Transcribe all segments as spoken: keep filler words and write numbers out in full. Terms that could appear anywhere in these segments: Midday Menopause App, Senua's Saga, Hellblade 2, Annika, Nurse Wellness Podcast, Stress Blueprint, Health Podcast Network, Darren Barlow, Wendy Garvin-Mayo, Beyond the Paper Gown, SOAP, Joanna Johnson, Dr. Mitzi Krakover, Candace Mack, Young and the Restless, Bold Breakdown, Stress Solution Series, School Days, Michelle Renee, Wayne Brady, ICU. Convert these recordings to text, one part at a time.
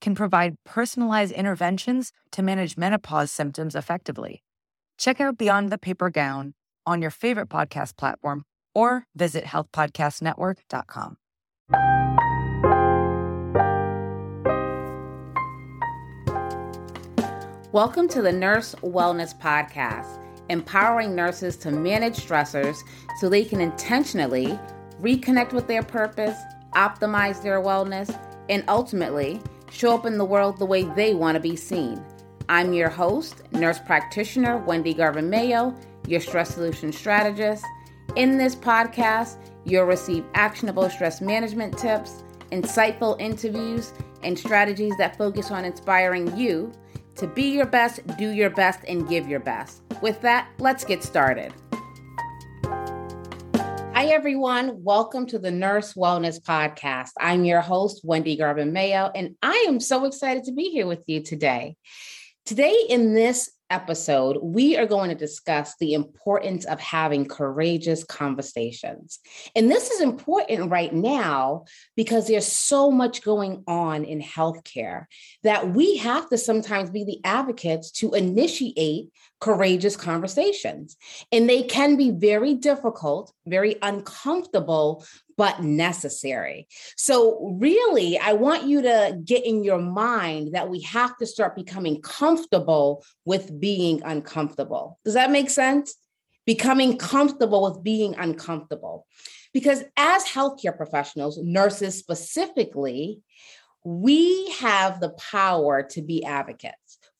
can provide personalized interventions to manage menopause symptoms effectively. Check out Beyond the Paper Gown on your favorite podcast platform or visit health podcast network dot com. Welcome to the Nurse Wellness Podcast, empowering nurses to manage stressors so they can intentionally reconnect with their purpose, optimize their wellness, and ultimately show up in the world the way they want to be seen. I'm your host, nurse practitioner Wendy Garvin-Mayo, your stress solution strategist. In this podcast, you'll receive actionable stress management tips, insightful interviews, and strategies that focus on inspiring you to be your best, do your best, and give your best. With that, let's get started. Hi, everyone. Welcome to the Nurse Wellness Podcast. I'm your host, Wendy Garvin-Mayo, and I am so excited to be here with you today. Today in this episode, we are going to discuss the importance of having courageous conversations. And this is important right now because there's so much going on in healthcare that we have to sometimes be the advocates to initiate courageous conversations. And they can be very difficult, very uncomfortable, but necessary. So really, I want you to get in your mind that we have to start becoming comfortable with being uncomfortable. Does that make sense? Becoming comfortable with being uncomfortable. Because as healthcare professionals, nurses specifically, we have the power to be advocates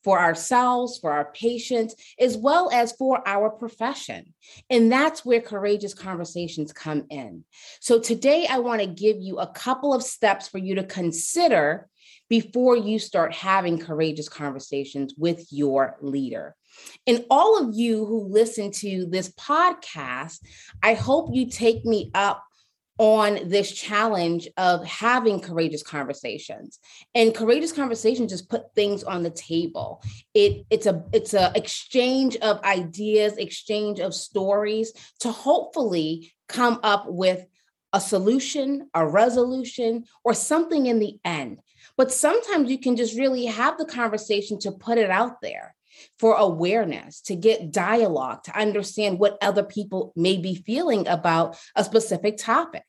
for ourselves, for our patients, as well as for our profession. And that's where courageous conversations come in. So today I want to give you a couple of steps for you to consider before you start having courageous conversations with your leader. And all of you who listen to this podcast, I hope you take me up on this challenge of having courageous conversations. And courageous conversations just put things on the table. It, it's a it's a exchange of ideas, exchange of stories to hopefully come up with a solution, a resolution, or something in the end. But sometimes you can just really have the conversation to put it out there for awareness, to get dialogue, to understand what other people may be feeling about a specific topic.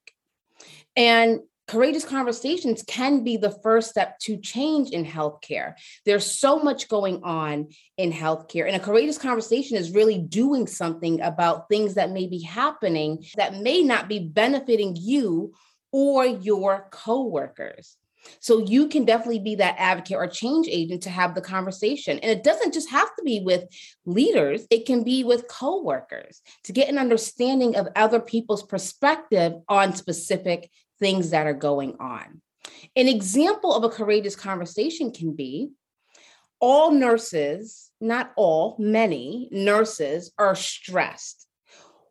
And courageous conversations can be the first step to change in healthcare. There's so much going on in healthcare, and a courageous conversation is really doing something about things that may be happening that may not be benefiting you or your coworkers. So you can definitely be that advocate or change agent to have the conversation. And it doesn't just have to be with leaders. It can be with coworkers to get an understanding of other people's perspective on specific things that are going on. An example of a courageous conversation can be all nurses, not all, many nurses are stressed.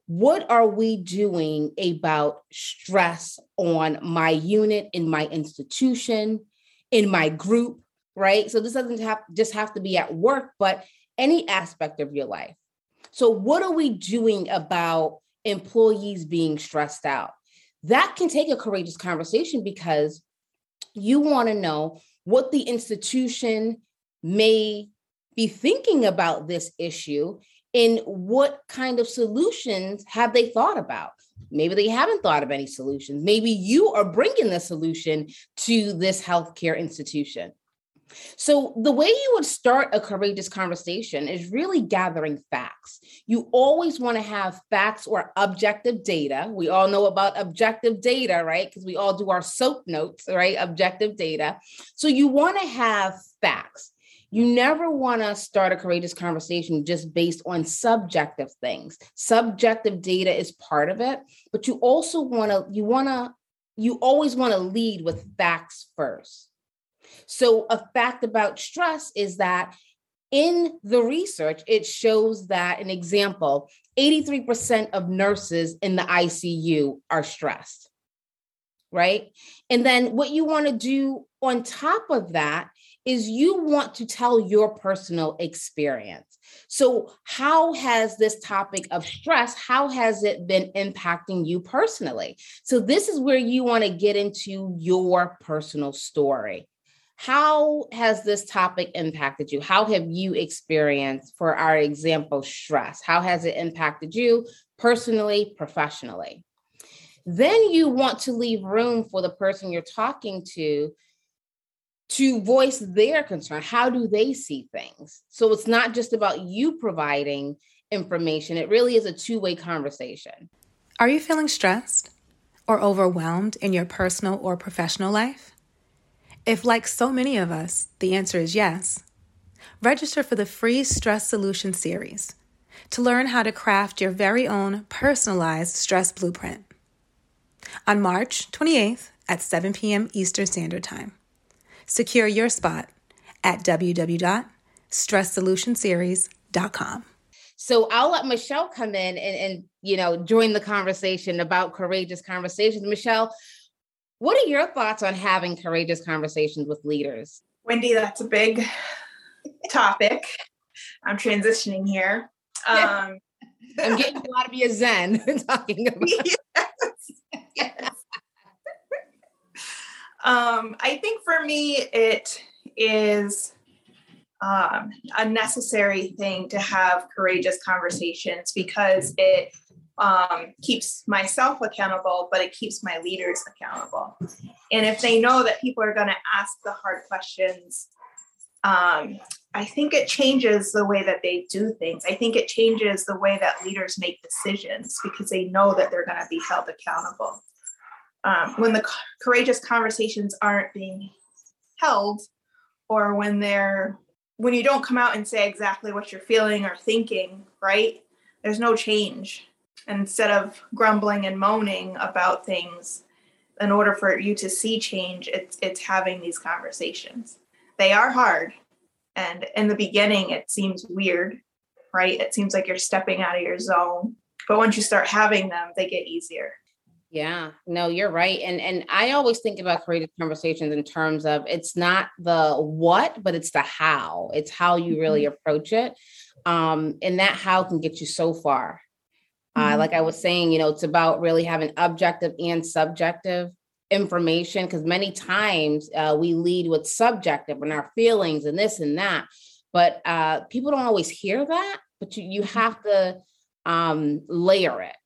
What are we doing about stress on my unit, in my institution, in my group, right? So this doesn't have, just have to be at work, but any aspect of your life. So what are we doing about employees being stressed out? That can take a courageous conversation because you want to know what the institution may be thinking about this issue. And what kind of solutions have they thought about? Maybe they haven't thought of any solutions. Maybe you are bringing the solution to this healthcare institution. So the way you would start a courageous conversation is really gathering facts. You always want to have facts or objective data. We all know about objective data, right? Because we all do our SOAP notes, right? Objective data. So you want to have facts. You never want to start a courageous conversation just based on subjective things. Subjective data is part of it, but you also want to, you want to, you always want to lead with facts first. So a fact about stress is that in the research, it shows that, an example, eighty-three percent of nurses in the I C U are stressed, right? And then what you want to do on top of that is you want to tell your personal experience. So how has this topic of stress, how has it been impacting you personally? So this is where you want to get into your personal story. How has this topic impacted you? How have you experienced, for our example, stress? How has it impacted you personally, professionally? Then you want to leave room for the person you're talking to to voice their concern. How do they see things? So it's not just about you providing information. It really is a two-way conversation. Are you feeling stressed or overwhelmed in your personal or professional life? If, like so many of us, the answer is yes, register for the free Stress Solution Series to learn how to craft your very own personalized stress blueprint on March twenty-eighth at seven p.m. Eastern Standard Time. Secure your spot at w w w dot stress solution series dot com. So I'll let Michelle come in and, and you know, join the conversation about courageous conversations. Michelle, what are your thoughts on having courageous conversations with leaders? Wendy, that's a big topic. I'm transitioning here. Um, I'm getting a lot of your zen talking about it. Yes, yes. um, I think for me, it is um, a necessary thing to have courageous conversations because it Um, keeps myself accountable, but it keeps my leaders accountable. And if they know that people are going to ask the hard questions, um, I think it changes the way that they do things. I think it changes the way that leaders make decisions because they know that they're going to be held accountable. Um, when the courageous conversations aren't being held, or when they're, when you don't come out and say exactly what you're feeling or thinking, right? There's no change. Instead of grumbling and moaning about things, in order for you to see change, it's it's having these conversations. They are hard. And in the beginning, it seems weird, right? It seems like you're stepping out of your zone. But once you start having them, they get easier. Yeah, no, you're right. And and I always think about creative conversations in terms of it's not the what, but it's the how. It's how you really mm-hmm. approach it. Um, and that how can get you so far. Uh, like I was saying, you know, it's about really having objective and subjective information, because many times uh, we lead with subjective and our feelings and this and that. But uh, people don't always hear that, but you, you have to um, layer it,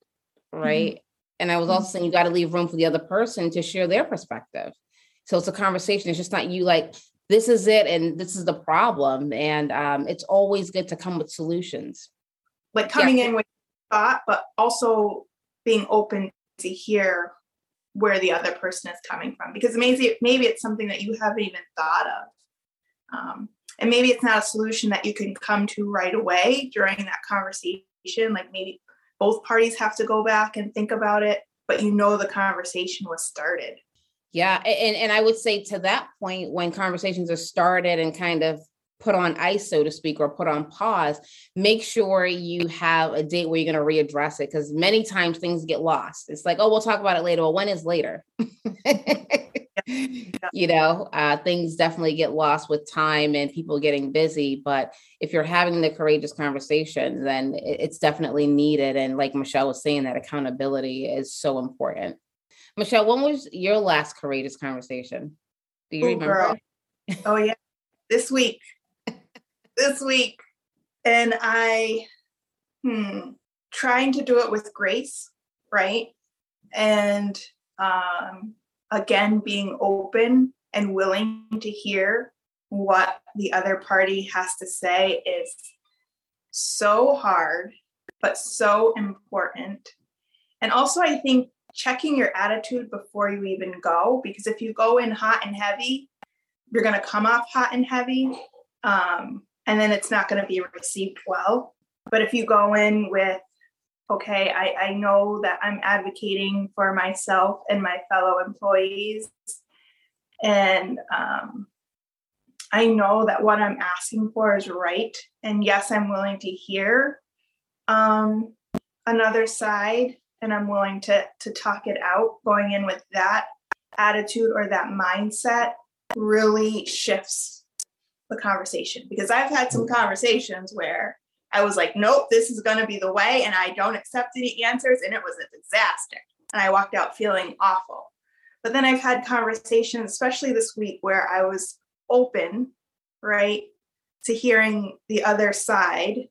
right? Mm-hmm. And I was also saying you got to leave room for the other person to share their perspective. So it's a conversation. It's just not you like, this is it and this is the problem. And um, it's always good to come with solutions. Like coming yeah. in with thought, but also being open to hear where the other person is coming from, because maybe, maybe it's something that you haven't even thought of. Um, and maybe it's not a solution that you can come to right away during that conversation. Like maybe both parties have to go back and think about it, but you know, the conversation was started. Yeah. And, and I would say to that point, when conversations are started and kind of put on ice, so to speak, or put on pause, make sure you have a date where you're going to readdress it. Because many times things get lost. It's like, oh, we'll talk about it later. Well, when is later? You know, uh, things definitely get lost with time and people getting busy. But if you're having the courageous conversation, then it's definitely needed. And like Michelle was saying, that accountability is so important. Michelle, when was your last courageous conversation? Do you Ooh, remember? Girl. Oh, yeah. This week. This week, and I, hmm, trying to do it with grace, right? And um, again, being open and willing to hear what the other party has to say is so hard, but so important. And also, I think checking your attitude before you even go, because if you go in hot and heavy, you're going to come off hot and heavy. Um, And then it's not going to be received well. But if you go in with, okay, I, I know that I'm advocating for myself and my fellow employees, and um, I know that what I'm asking for is right. And yes, I'm willing to hear um, another side, and I'm willing to, to talk it out. Going in with that attitude or that mindset really shifts the conversation, because I've had some conversations where I was like, nope, this is going to be the way, and I don't accept any answers, and it was a disaster. And I walked out feeling awful. But then I've had conversations, especially this week, where I was open, right, to hearing the other side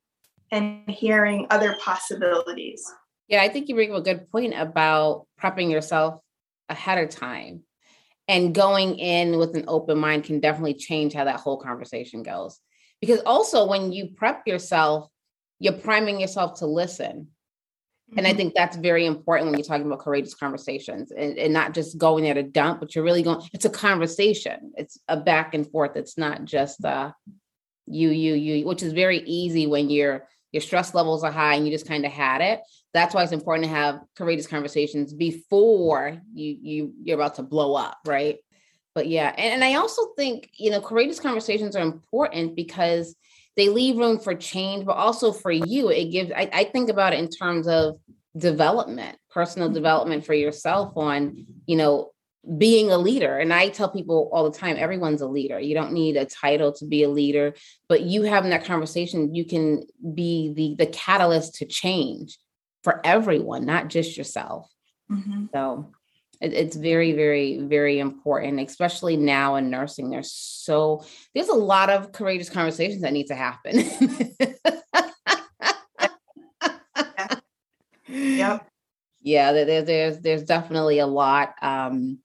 and hearing other possibilities. Yeah, I think you bring up a good point about prepping yourself ahead of time, and going in with an open mind can definitely change how that whole conversation goes. Because also when you prep yourself, you're priming yourself to listen. And I think that's very important when you're talking about courageous conversations, and, and not just going at a dump, but you're really going, it's a conversation. It's a back and forth. It's not just uh, you, you, you, which is very easy when your your stress levels are high and you just kind of had it. That's why it's important to have courageous conversations before you, you, you're about to blow up, right? But yeah. And, and I also think, you know, courageous conversations are important because they leave room for change, but also for you, it gives, I, I think about it in terms of development, personal development for yourself on, you know, being a leader. And I tell people all the time, everyone's a leader. You don't need a title to be a leader, but you having that conversation, you can be the, the catalyst to change for everyone, not just yourself. Mm-hmm. So it, it's very, very, very important, especially now in nursing. There's so, there's a lot of courageous conversations that need to happen. Yep. Yeah, there, there's there's definitely a lot, um,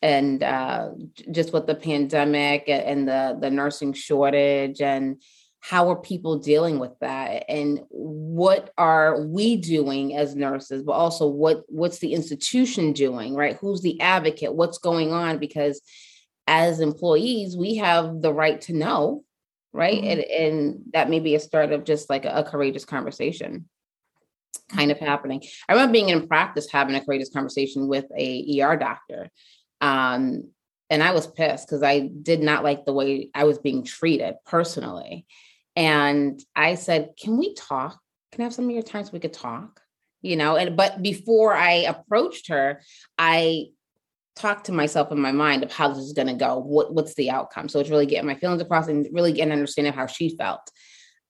and uh, just with the pandemic and the the nursing shortage, and how are people dealing with that, and what are we doing as nurses, but also what what's the institution doing, right? Who's the advocate? What's going on? Because as employees, we have the right to know, right? Mm-hmm. And, and that may be a start of just like a, a courageous conversation kind of happening. I remember being in practice, having a courageous conversation with a E R doctor. Um, and I was pissed because I did not like the way I was being treated personally. And I said, can we talk? Can I have some of your time so we could talk? You know, and, but before I approached her, I talked to myself in my mind of how this is going to go. What, what's the outcome? So it's really getting my feelings across and really getting an understanding of how she felt.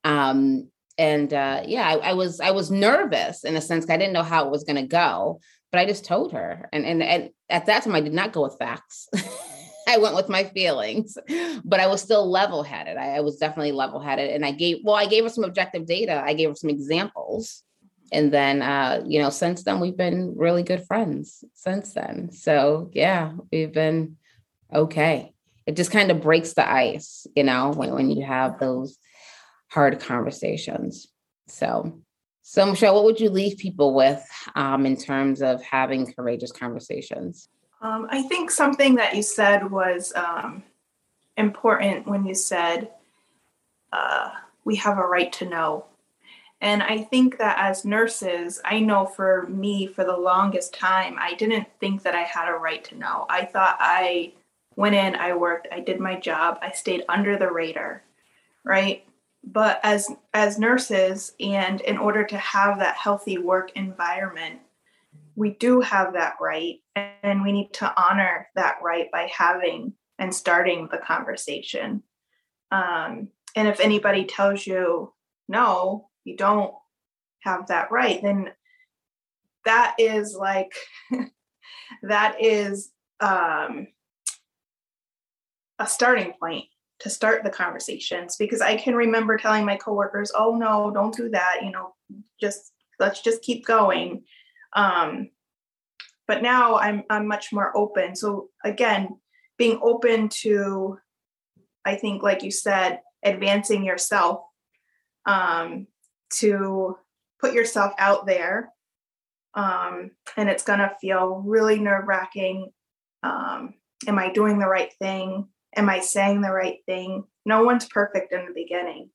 Um, And uh, yeah, I, I was I was nervous in a sense. I didn't know how it was going to go, but I just told her. And, and and at that time, I did not go with facts. I went with my feelings, but I was still level-headed. I, I was definitely level-headed, and I gave well, I gave her some objective data. I gave her some examples, and then uh, you know, since then we've been really good friends. Since then, so yeah, we've been okay. It just kind of breaks the ice, you know, when when you have those hard conversations. So, so Michelle, what would you leave people with um, in terms of having courageous conversations? Um, I think something that you said was um, important when you said, uh, we have a right to know. And I think that as nurses, I know for me, for the longest time, I didn't think that I had a right to know. I thought I went in, I worked, I did my job, I stayed under the radar, right? But as as nurses, and in order to have that healthy work environment, we do have that right, and we need to honor that right by having and starting the conversation. Um, and if anybody tells you, no, you don't have that right, then that is like, that is um, a starting point to start the conversations. Because I can remember telling my coworkers, oh no, don't do that. You know, just, let's just keep going. Um, but now I'm, I'm much more open. So again, being open to, I think, like you said, advancing yourself, um, to put yourself out there. Um, and it's going to feel really nerve wracking. Um, am I doing the right thing? Am I saying the right thing? No one's perfect in the beginning.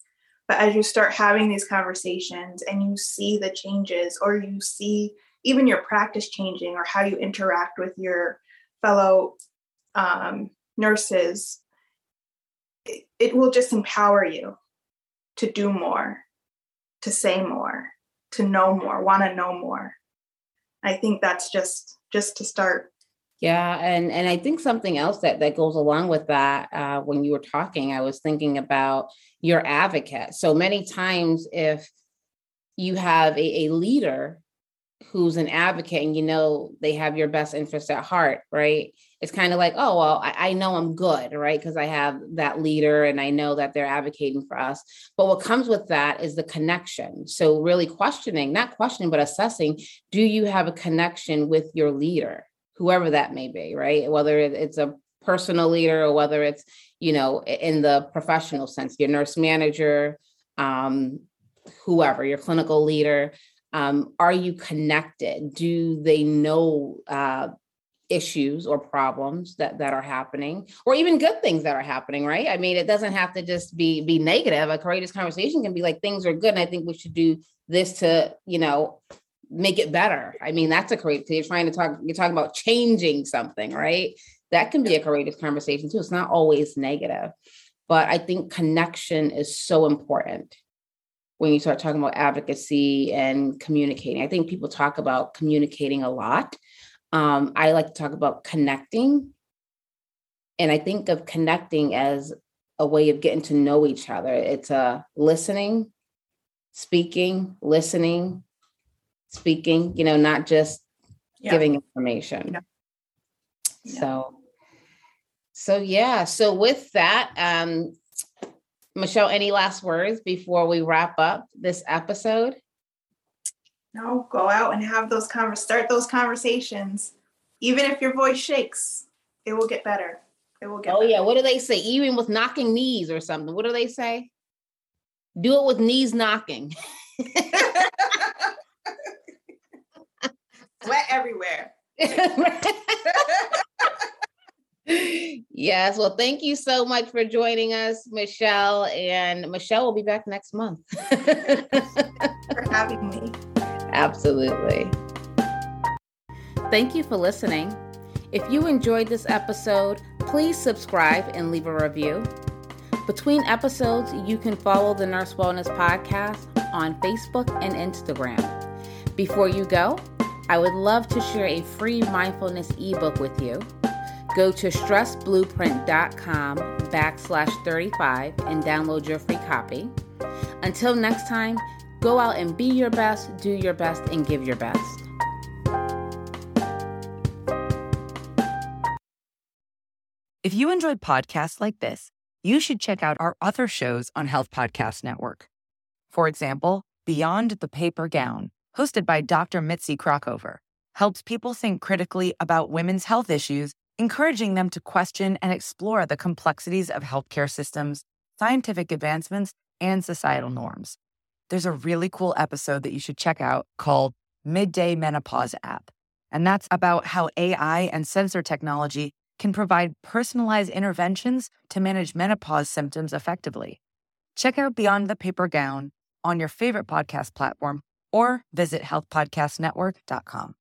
But as you start having these conversations and you see the changes, or you see even your practice changing, or how you interact with your fellow um, nurses, it, it will just empower you to do more, to say more, to know more, want to know more. I think that's just just to start. Yeah. And, and I think something else that, that goes along with that, uh, when you were talking, I was thinking about your advocate. So many times if you have a, a leader who's an advocate and, you know, they have your best interest at heart, right? It's kind of like, oh, well, I, I know I'm good, right? Because I have that leader and I know that they're advocating for us. But what comes with that is the connection. So really questioning, not questioning, but assessing, do you have a connection with your leader, whoever that may be, right? Whether it's a personal leader or whether it's, you know, in the professional sense, your nurse manager, um, whoever, your clinical leader. Um, are you connected? Do they know uh, issues or problems that, that are happening, or even good things that are happening, right? I mean, it doesn't have to just be be negative. A courageous conversation can be like, things are good, and I think we should do this to, you know, make it better. I mean, that's a courageous, you're trying to talk, you're talking about changing something, right? That can be a courageous conversation too. It's not always negative, but I think connection is so important when you start talking about advocacy and communicating. I think people talk about communicating a lot. Um, I like to talk about connecting. And I think of connecting as a way of getting to know each other. It's a listening, speaking, listening, speaking, you know, not just yeah. giving information. Yeah. Yeah. So, so yeah. So with that, um, Michelle, any last words before we wrap up this episode? No, go out and have those conversations, start those conversations. Even if your voice shakes, it will get better. It will get oh, better. Yeah. What do they say? Even with knocking knees or something, what do they say? Do it with knees knocking. Sweat everywhere. Yes. Well, thank you so much for joining us, Michelle. And Michelle will be back next month. For having me. Absolutely. Thank you for listening. If you enjoyed this episode, please subscribe and leave a review. Between episodes, you can follow the Nurse Wellness Podcast on Facebook and Instagram. Before you go, I would love to share a free mindfulness ebook with you. Go to stress blueprint dot com backslash thirty-five and download your free copy. Until next time, go out and be your best, do your best, and give your best. If you enjoyed podcasts like this, you should check out our other shows on Health Podcast Network. For example, Beyond the Paper Gown, hosted by Doctor Mitzi Krakover, helps people think critically about women's health issues, encouraging them to question and explore the complexities of healthcare systems, scientific advancements, and societal norms. There's a really cool episode that you should check out called Midday Menopause App, and that's about how A I and sensor technology can provide personalized interventions to manage menopause symptoms effectively. Check out Beyond the Paper Gown on your favorite podcast platform or visit health podcast network dot com.